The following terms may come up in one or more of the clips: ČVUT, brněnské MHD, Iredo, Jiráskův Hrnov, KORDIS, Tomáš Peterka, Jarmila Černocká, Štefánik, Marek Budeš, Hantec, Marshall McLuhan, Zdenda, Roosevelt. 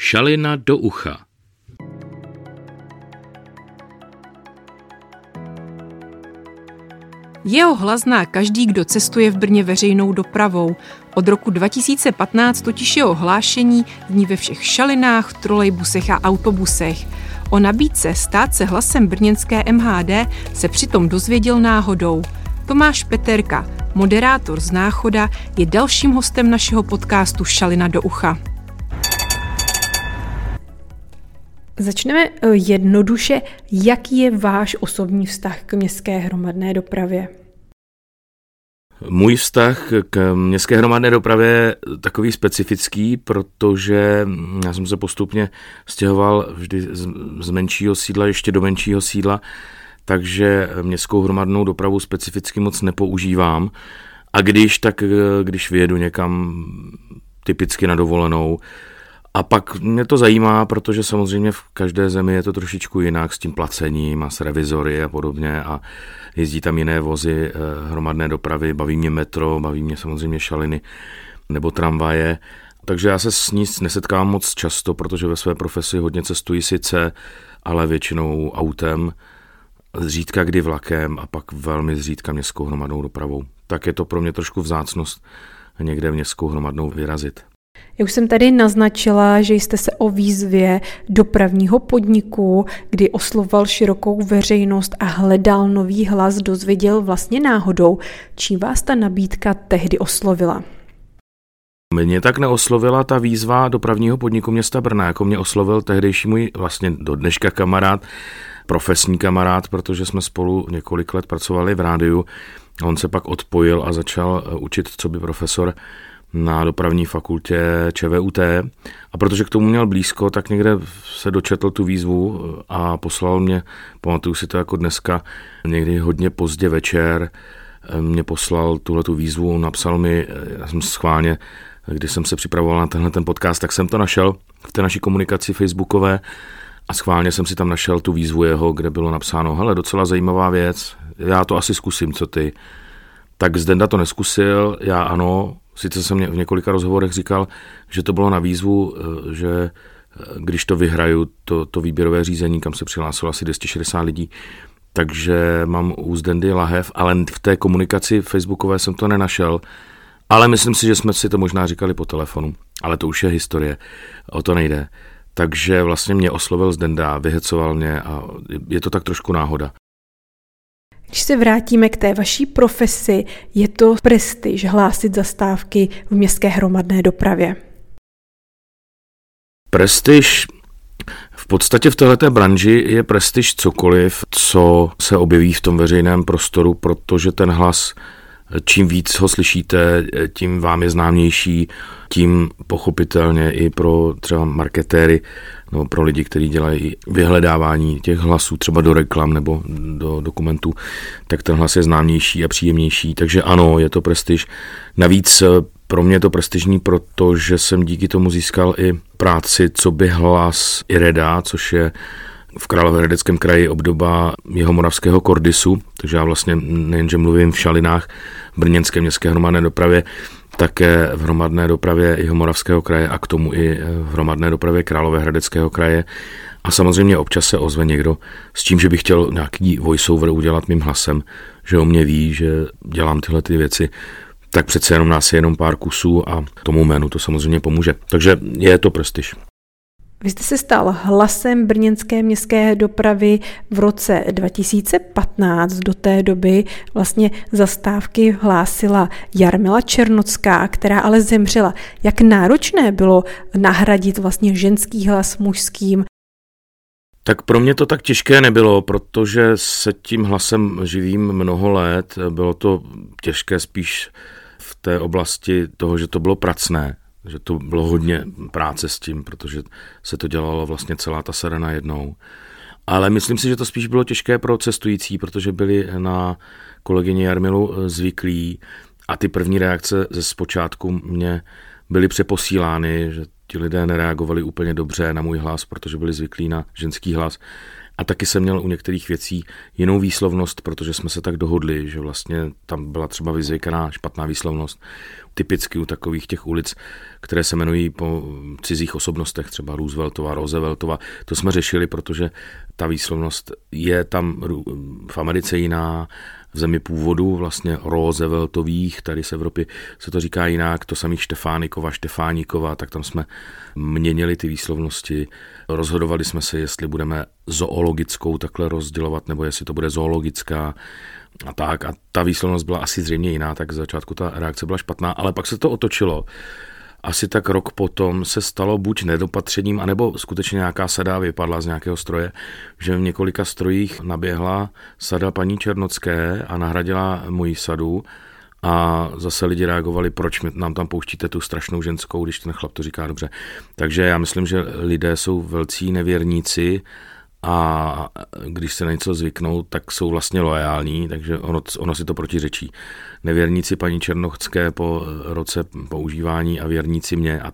Šalina do ucha. Jeho hlas zná každý, kdo cestuje v Brně veřejnou dopravou. Od roku 2015 totiž jeho hlášení zní ve všech šalinách, trolejbusech a autobusech. O nabídce stát se hlasem brněnské MHD se přitom dozvěděl náhodou. Tomáš Peterka, moderátor z Náchoda, je dalším hostem našeho podcastu Šalina do ucha. Začneme jednoduše, jaký je váš osobní vztah k městské hromadné dopravě? Můj vztah k městské hromadné dopravě je takový specifický, protože já jsem se postupně stěhoval vždy z menšího sídla ještě do menšího sídla, takže městskou hromadnou dopravu specificky moc nepoužívám. A když, tak když vyjedu někam typicky na dovolenou, a pak mě to zajímá, protože samozřejmě v každé zemi je to trošičku jinak s tím placením a s revizory a podobně a jezdí tam jiné vozy hromadné dopravy, baví mě metro, baví mě samozřejmě šaliny nebo tramvaje, takže já se s ní nesetkám moc často, protože ve své profesi hodně cestuji sice, ale většinou autem, zřídka kdy vlakem a pak velmi zřídka městskou hromadnou dopravou. Tak je to pro mě trošku vzácnost někde městskou hromadnou vyrazit. Já už jsem tady naznačila, že jste se o výzvě dopravního podniku, kdy oslovoval širokou veřejnost a hledal nový hlas, dozvěděl vlastně náhodou. Čím vás ta nabídka tehdy oslovila? Mě tak neoslovila ta výzva dopravního podniku města Brna, jako mě oslovil tehdejší můj vlastně do dneška kamarád, profesní kamarád, protože jsme spolu několik let pracovali v rádiu. On se pak odpojil a začal učit coby profesor na dopravní fakultě ČVUT a protože k tomu měl blízko, tak někde se dočetl tu výzvu a poslal mě, pamatuju si to jako dneska, někdy hodně pozdě večer, mě poslal tuhletu výzvu, napsal mi, já jsem schválně, když jsem se připravoval na tenhle ten podcast, tak jsem to našel v té naší komunikaci facebookové a schválně jsem si tam našel tu výzvu jeho, kde bylo napsáno, hele, docela zajímavá věc, já to asi zkusím, co ty. Tak Zdenda to neskusil, já ano, sice jsem v několika rozhovorech říkal, že to bylo na výzvu, že když to vyhraju, to výběrové řízení, kam se přihlásilo asi 260 lidí, takže mám u Zdendy lahev, ale v té komunikaci facebookové jsem to nenašel, ale myslím si, že jsme si to možná říkali po telefonu, ale to už je historie, o to nejde. Takže vlastně mě oslovil Zdenda, vyhecoval mě a je to tak trošku náhoda. Když se vrátíme k té vaší profesi, je to prestiž hlásit zastávky v městské hromadné dopravě? Prestiž, v podstatě v této branži je prestiž cokoliv, co se objeví v tom veřejném prostoru, protože ten hlas, čím víc ho slyšíte, tím vám je známější, tím pochopitelně i pro třeba marketéry nebo pro lidi, kteří dělají vyhledávání těch hlasů třeba do reklam nebo do dokumentů, tak ten hlas je známější a příjemnější, takže ano, je to prestiž. Navíc pro mě je to prestižní, protože jsem díky tomu získal i práci coby hlas Ireda, což je v Královéhradeckém kraji obdoba jihomoravského KORDISu, takže já vlastně nejenže mluvím v šalinách brněnské městské hromadné dopravě, také v hromadné dopravě jihomoravského kraje a k tomu i v hromadné dopravě Královéhradeckého kraje. A samozřejmě občas se ozve někdo s tím, že bych chtěl nějaký voiceover udělat mým hlasem, že o mě ví, že dělám tyhle ty věci, tak přece jenom nás je jenom pár kusů a tomu jménu to samozřejmě pomůže. Takže je to prestiž. Vy jste se stal hlasem brněnské městské dopravy v roce 2015. Do té doby vlastně zastávky hlásila Jarmila Černocká, která ale zemřela. Jak náročné bylo nahradit vlastně ženský hlas mužským? Tak pro mě to tak těžké nebylo, protože se tím hlasem živím mnoho let. Bylo to těžké spíš v té oblasti toho, že to bylo pracné. Že to bylo hodně práce s tím, protože se to dělalo vlastně celá ta série najednou. Ale myslím si, že to spíš bylo těžké pro cestující, protože byli na kolegyni Jarmilu zvyklí a ty první reakce ze zpočátku mě byly přeposílány, že ti lidé nereagovali úplně dobře na můj hlas, protože byli zvyklí na ženský hlas. A taky jsem měl u některých věcí jinou výslovnost, protože jsme se tak dohodli, že vlastně tam byla třeba vyzvykaná špatná výslovnost. Typicky u takových těch ulic, které se jmenují po cizích osobnostech, třeba Rooseveltova, Rooseveltova. To jsme řešili, protože ta výslovnost je tam v Americe jiná, v zemi původu vlastně Rooseveltových, tady z Evropy se to říká jinak, to samý Štefánikova, Štefánikova, tak tam jsme měnili ty výslovnosti, rozhodovali jsme se, jestli budeme zoologickou takhle rozdělovat, nebo jestli to bude zoologická a tak. A ta výslovnost byla asi zřejmě jiná, tak z začátku ta reakce byla špatná, ale pak se to otočilo. Asi tak rok potom se stalo buď nedopatřením, anebo skutečně nějaká sada vypadla z nějakého stroje, že v několika strojích naběhla sada paní Černocké a nahradila moji sadu a zase lidi reagovali, proč nám tam pouštíte tu strašnou ženskou, když ten chlap to říká dobře. Takže já myslím, že lidé jsou velcí nevěrníci a když se na něco zvyknou, tak jsou vlastně loajální, takže ono si to protiřečí. Nevěrníci paní Černochské po roce používání a věrníci mě a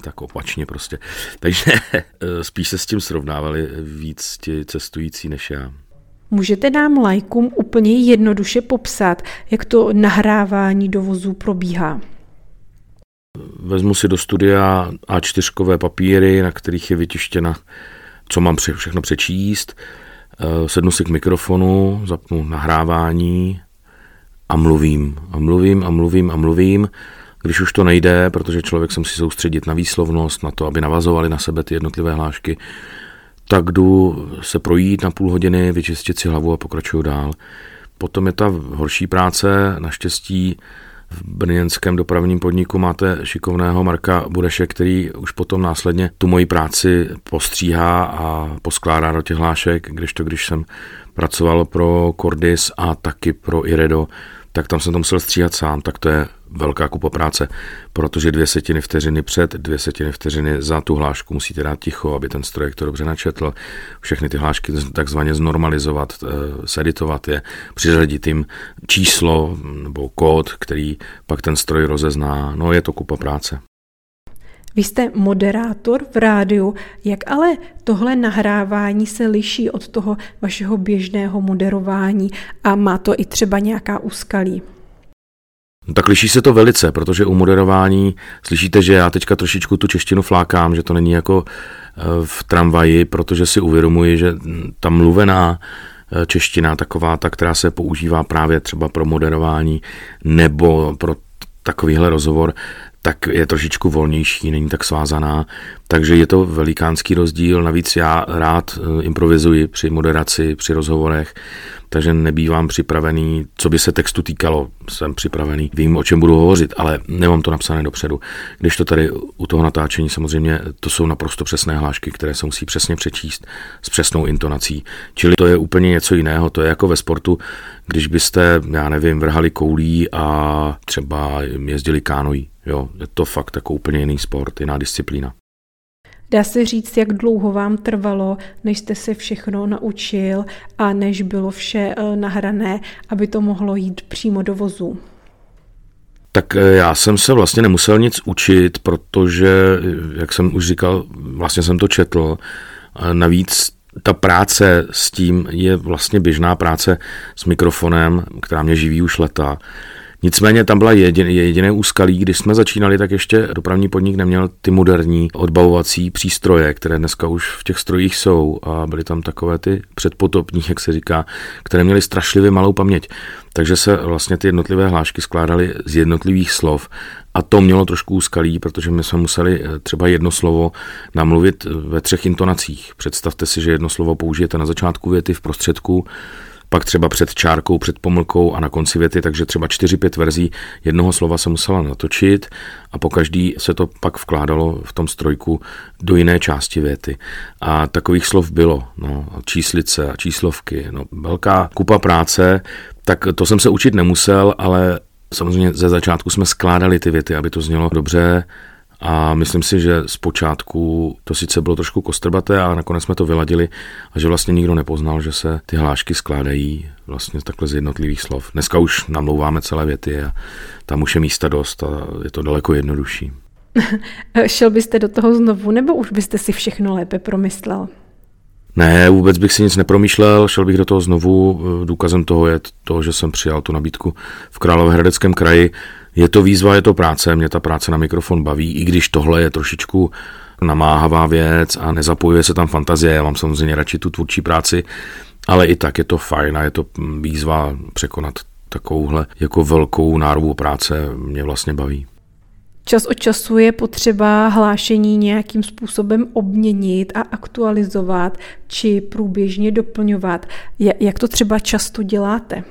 tak opačně prostě. Takže spíš se s tím srovnávali víc ti cestující než já. Můžete nám laikům úplně jednoduše popsat, jak to nahrávání do vozu probíhá? Vezmu si do studia A4 papíry, na kterých je vytištěna, co mám všechno přečíst, sednu si k mikrofonu, zapnu nahrávání a mluvím. Když už to nejde, protože člověk se musí soustředit na výslovnost, na to, aby navazovaly na sebe ty jednotlivé hlášky, tak jdu se projít na půl hodiny, vyčistit si hlavu a pokračuju dál. Potom je ta horší práce, naštěstí v brněnském dopravním podniku máte šikovného Marka Budeše, který už potom následně tu moji práci postříhá a poskládá do těch hlášek, když jsem pracoval pro KORDIS a taky pro Iredo, tak tam jsem to musel stříhat sám, tak to je velká kupa práce, protože 0,2 vteřiny před, 0,2 vteřiny za tu hlášku musíte dát ticho, aby ten strojek to dobře načetl, všechny ty hlášky takzvaně znormalizovat, seditovat je, přiřadit jim číslo nebo kód, který pak ten stroj rozezná, no je to kupa práce. Vy jste moderátor v rádiu, jak ale tohle nahrávání se liší od toho vašeho běžného moderování a má to i třeba nějaká úskalí? No tak liší se to velice, protože u moderování slyšíte, že já teďka trošičku tu češtinu flákám, že to není jako v tramvaji, protože si uvědomuji, že ta mluvená čeština, taková ta, která se používá právě třeba pro moderování nebo pro takovýhle rozhovor, tak je trošičku volnější, není tak svázaná, takže je to velikánský rozdíl, navíc já rád improvizuji při moderaci, při rozhovorech, takže nebývám připravený, co by se textu týkalo, jsem připravený, vím, o čem budu hovořit, ale nemám to napsané dopředu. Když to tady u toho natáčení samozřejmě, to jsou naprosto přesné hlášky, které se musí přesně přečíst s přesnou intonací, čili to je úplně něco jiného, to je jako ve sportu, když byste, já nevím, vrhali koulí a třeba jezdili kánoí. Jo, je to fakt jako úplně jiný sport, jiná disciplína. Dá se říct, jak dlouho vám trvalo, než jste se všechno naučil a než bylo vše nahrané, aby to mohlo jít přímo do vozu? Tak já jsem se vlastně nemusel nic učit, protože, jak jsem už říkal, vlastně jsem to četl. Navíc ta práce s tím je vlastně běžná práce s mikrofonem, která mě živí už leta. Nicméně tam byla jediné úskalí, když jsme začínali, tak ještě dopravní podnik neměl ty moderní odbavovací přístroje, které dneska už v těch strojích jsou a byly tam takové ty předpotopní, jak se říká, které měly strašlivě malou paměť. Takže se vlastně ty jednotlivé hlášky skládaly z jednotlivých slov a to mělo trošku úskalí, protože my jsme museli třeba jedno slovo namluvit ve 3 intonacích. Představte si, že jedno slovo použijete na začátku věty, v prostředku, pak třeba před čárkou, před pomlkou a na konci věty, takže třeba 4-5 verzí jednoho slova se musela natočit a po každý se to pak vkládalo v tom strojku do jiné části věty. A takových slov bylo, no, číslice a číslovky, no, velká kupa práce, tak to jsem se učit nemusel, ale samozřejmě ze začátku jsme skládali ty věty, aby to znělo dobře. A myslím si, že zpočátku to sice bylo trošku kostrbaté, ale nakonec jsme to vyladili a že vlastně nikdo nepoznal, že se ty hlášky skládají vlastně takhle z jednotlivých slov. Dneska už namlouváme celé věty a tam už je místa dost a je to daleko jednodušší. Šel byste do toho znovu, nebo už byste si všechno lépe promyslel? Ne, vůbec bych si nic nepromýšlel, šel bych do toho znovu. Důkazem toho je to, že jsem přijal tu nabídku v Královéhradeckém kraji. Je to výzva, je to práce, mě ta práce na mikrofon baví, i když tohle je trošičku namáhavá věc a nezapojuje se tam fantazie, já mám samozřejmě radši tu tvůrčí práci, ale i tak je to fajn a je to výzva překonat takovouhle jako velkou nárobu práce, mě vlastně baví. Čas od času je potřeba hlášení nějakým způsobem obměnit a aktualizovat či průběžně doplňovat. Jak to třeba často děláte?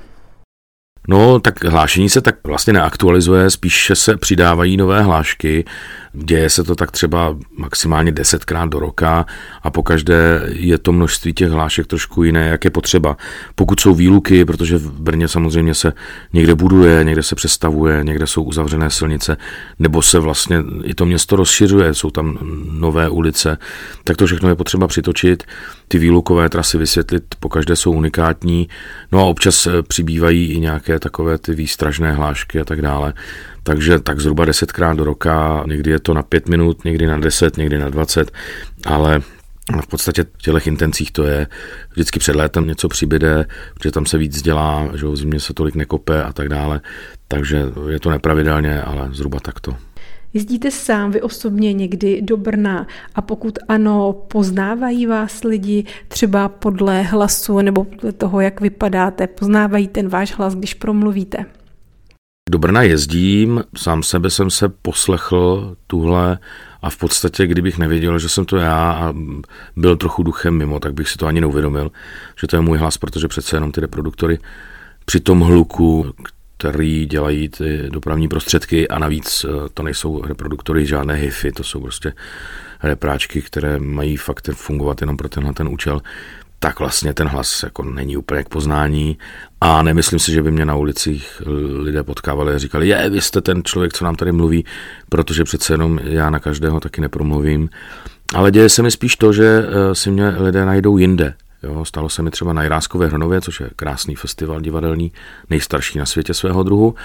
No, tak hlášení se tak vlastně neaktualizuje, spíše se přidávají nové hlášky, děje se to tak třeba maximálně 10krát do roka a pokaždé je to množství těch hlášek trošku jiné, jak je potřeba. Pokud jsou výluky, protože v Brně samozřejmě se někde buduje, někde se přestavuje, někde jsou uzavřené silnice, nebo se vlastně i to město rozšiřuje, jsou tam nové ulice, tak to všechno je potřeba přitočit, ty výlukové trasy vysvětlit, pokaždé jsou unikátní, no a občas přibývají i nějaké takové ty výstražné hlášky a tak dále. Takže tak zhruba 10krát do roka, někdy je to na 5 minut, někdy na 10, někdy na 20, ale v podstatě v těchto intencích to je. Vždycky před létem něco přibyde, protože tam se víc dělá, že v zimě se tolik nekope a tak dále. Takže je to nepravidelně, ale zhruba takto. Jezdíte sám vy osobně někdy do Brna a pokud ano, poznávají vás lidi třeba podle hlasu nebo podle toho, jak vypadáte, poznávají ten váš hlas, když promluvíte? Do Brna jezdím, sám sebe jsem se poslechl tuhle a v podstatě, kdybych nevěděl, že jsem to já a byl trochu duchem mimo, tak bych si to ani neuvědomil, že to je můj hlas, protože přece jenom ty reproduktory při tom hluku, který dělají ty dopravní prostředky a navíc to nejsou reproduktory, žádné hi-fi, to jsou prostě repráčky, které mají fakt fungovat jenom pro tenhle ten účel, tak vlastně ten hlas jako není úplně k poznání a nemyslím si, že by mě na ulicích lidé potkávali a říkali, vy jste ten člověk, co nám tady mluví, protože přece jenom já na každého taky nepromluvím, ale děje se mi spíš to, že si mě lidé najdou jinde. Jo, stalo se mi třeba na Jiráskově Hrnově, což je krásný festival divadelní, nejstarší na světě svého druhu,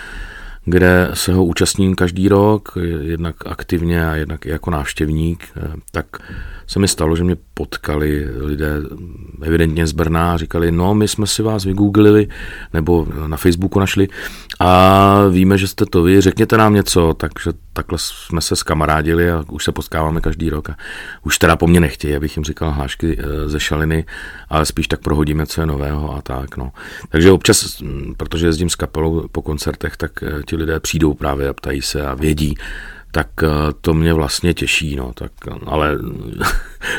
kde se ho účastním každý rok, jednak aktivně a jednak i jako návštěvník, tak se mi stalo, že mě potkali lidé evidentně z Brna a říkali, no my jsme si vás vygooglili nebo na Facebooku našli a víme, že jste to vy, řekněte nám něco, takže takhle jsme se skamarádili a už se potkáváme každý rok a už teda po mně nechtějí, abych jim říkal hlášky ze šaliny, ale spíš tak prohodíme, co je nového a tak, no. Takže občas, protože jezdím s kapelou po koncertech, tak ti lidé přijdou právě a ptají se a vědí, tak to mě vlastně těší, no, tak, ale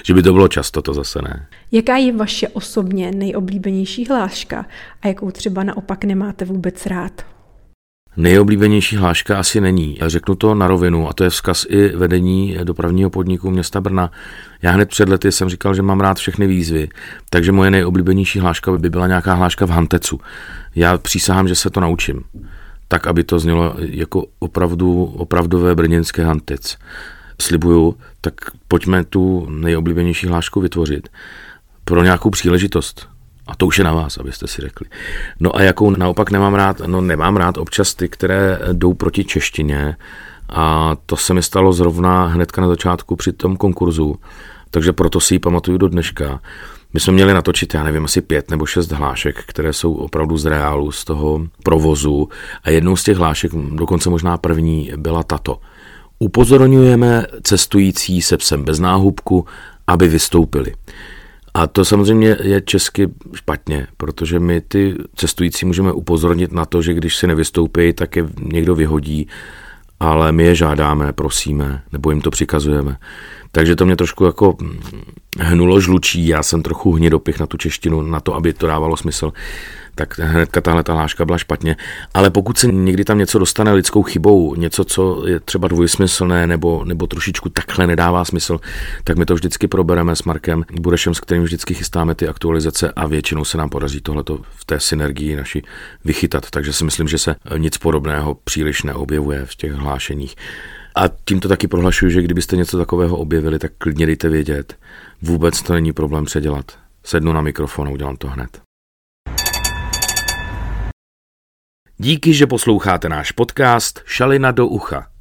že by to bylo často, to zase ne. Jaká je vaše osobně nejoblíbenější hláška a jakou třeba naopak nemáte vůbec rád? Nejoblíbenější hláška asi není. Řeknu to na rovinu a to je vzkaz i vedení dopravního podniku města Brna. Já hned před lety jsem říkal, že mám rád všechny výzvy, takže moje nejoblíbenější hláška by byla nějaká hláška v Hantecu. Já přísahám, že se to naučím. Tak, aby to znělo jako opravdové brněnské Hantec. Slibuju, tak pojďme tu nejoblíbenější hlášku vytvořit pro nějakou příležitost. A to už je na vás, abyste si řekli. No a jakou naopak nemám rád? No nemám rád občas ty, které jdou proti češtině. A to se mi stalo zrovna hnedka na začátku při tom konkurzu. Takže proto si ji pamatuju do dneška. My jsme měli natočit, já nevím, asi 5 nebo 6 hlášek, které jsou opravdu z reálu, z toho provozu. A jednou z těch hlášek, dokonce možná první, byla tato. Upozorňujeme cestující se psem bez náhubku, aby vystoupili. A to samozřejmě je česky špatně, protože my ty cestující můžeme upozornit na to, že když si nevystoupí, tak je někdo vyhodí, ale my je žádáme, prosíme, nebo jim to přikazujeme. Takže to mě trošku jako hnulo žlučí, já jsem trochu hnědopich na tu češtinu, na to, aby to dávalo smysl, tak hnedka tahle ta hláška byla špatně. Ale pokud se někdy tam něco dostane lidskou chybou, něco, co je třeba dvojsmyslné nebo trošičku takhle nedává smysl, tak my to vždycky probereme s Markem Budešem, s kterým vždycky chystáme ty aktualizace a většinou se nám podaří tohleto v té synergii naši vychytat. Takže si myslím, že se nic podobného příliš neobjevuje v těch hlášeních. A tímto taky prohlašuju, že kdybyste něco takového objevili, tak klidně dejte vědět. Vůbec to není problém předělat. Sednu na mikrofon a udělám to hned. Díky, že posloucháte náš podcast Šalina do ucha.